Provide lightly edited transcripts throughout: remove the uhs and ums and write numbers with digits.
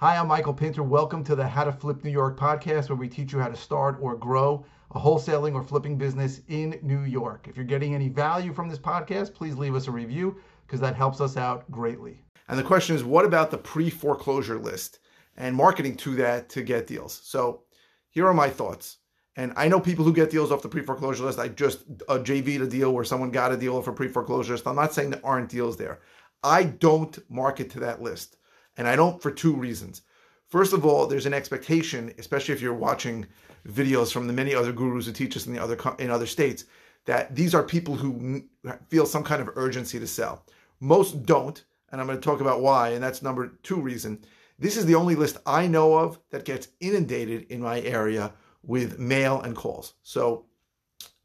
Hi, I'm Michael Pinter. Welcome to the How to Flip New York podcast, where we teach you how to start or grow a wholesaling or flipping business in New York. If you're getting any value from this podcast, please leave us a review because that helps us out greatly. And the question is, what about the pre-foreclosure list and marketing to that to get deals? So here are my thoughts. And I know people who get deals off the pre-foreclosure list. I just JV'd a deal where someone got a deal off a pre-foreclosure list. I'm not saying there aren't deals there. I don't market to that list. And I don't, for two reasons. First of all, there's an expectation, especially if you're watching videos from the many other gurus who teach us in the other states, that these are people who feel some kind of urgency to sell. Most don't, and I'm going to talk about why, and that's number two reason. This is the only list I know of that gets inundated in my area with mail and calls. So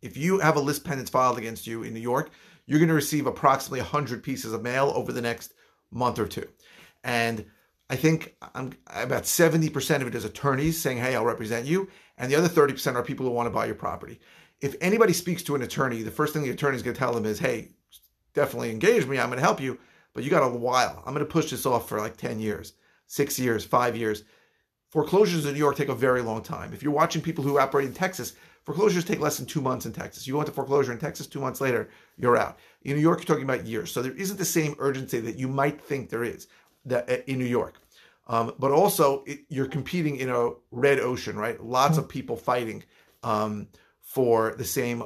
if you have a list pendants filed against you in New York, you're going to receive approximately 100 pieces of mail over the next month or two. And I think about 70% of it is attorneys saying, hey, I'll represent you. And the other 30% are people who want to buy your property. If anybody speaks to an attorney, the first thing the attorney is going to tell them is, hey, definitely engage me. I'm going to help you, but you got a while. I'm going to push this off for like 10 years, 6 years, 5 years. Foreclosures in New York take a very long time. If you're watching people who operate in Texas, foreclosures take less than 2 months in Texas. You go into foreclosure in Texas, 2 months later, you're out. In New York, you're talking about years. So there isn't the same urgency that you might think there is. In New York. But also you're competing in a red ocean, right? Lots of people fighting for the same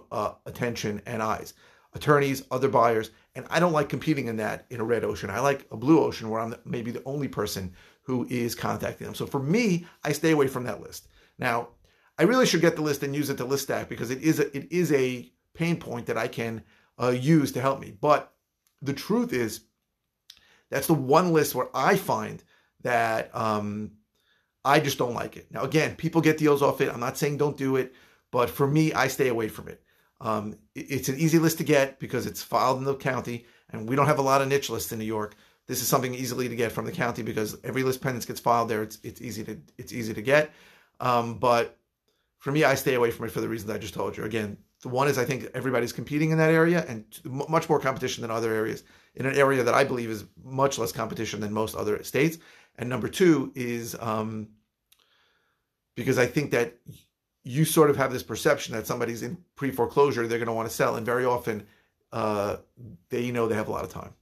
attention and eyes, attorneys, other buyers. And I don't like competing in that in a red ocean. I like a blue ocean where I'm maybe the only person who is contacting them. So for me, I stay away from that list. Now, I really should get the list and use it to list stack because it is a pain point that I can use to help me. But the truth is, that's the one list where I find that I just don't like it. Now, again, people get deals off it. I'm not saying don't do it, but for me, I stay away from it. It's an easy list to get because it's filed in the county, and we don't have a lot of niche lists in New York. This is something easily to get from the county because every list pendants gets filed there. It's easy to get, but for me, I stay away from it for the reasons I just told you. Again, the one is I think everybody's competing in that area and much more competition than other areas in an area that I believe is much less competition than most other states. And number two is because I think that you sort of have this perception that somebody's in pre-foreclosure, they're going to want to sell. And very often they have a lot of time.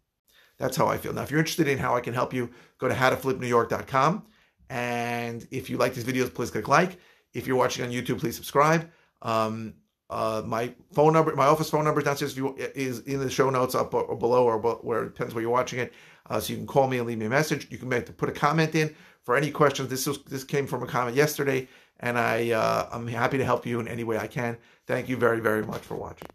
That's how I feel. Now, if you're interested in how I can help you, go to howtoflipnewyork.com. And if you like these videos, please click like. If you're watching on YouTube, please subscribe. My office phone number downstairs is in the show notes up or below or where it depends where you're watching it. So you can call me and leave me a message. You can put a comment in for any questions. This came from a comment yesterday, and I'm happy to help you in any way I can. Thank you very, very much for watching.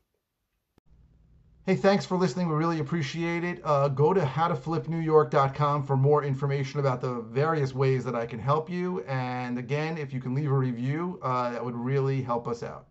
Hey, thanks for listening. We really appreciate it. Go to howtoflipnewyork.com for more information about the various ways that I can help you. And again, if you can leave a review, that would really help us out.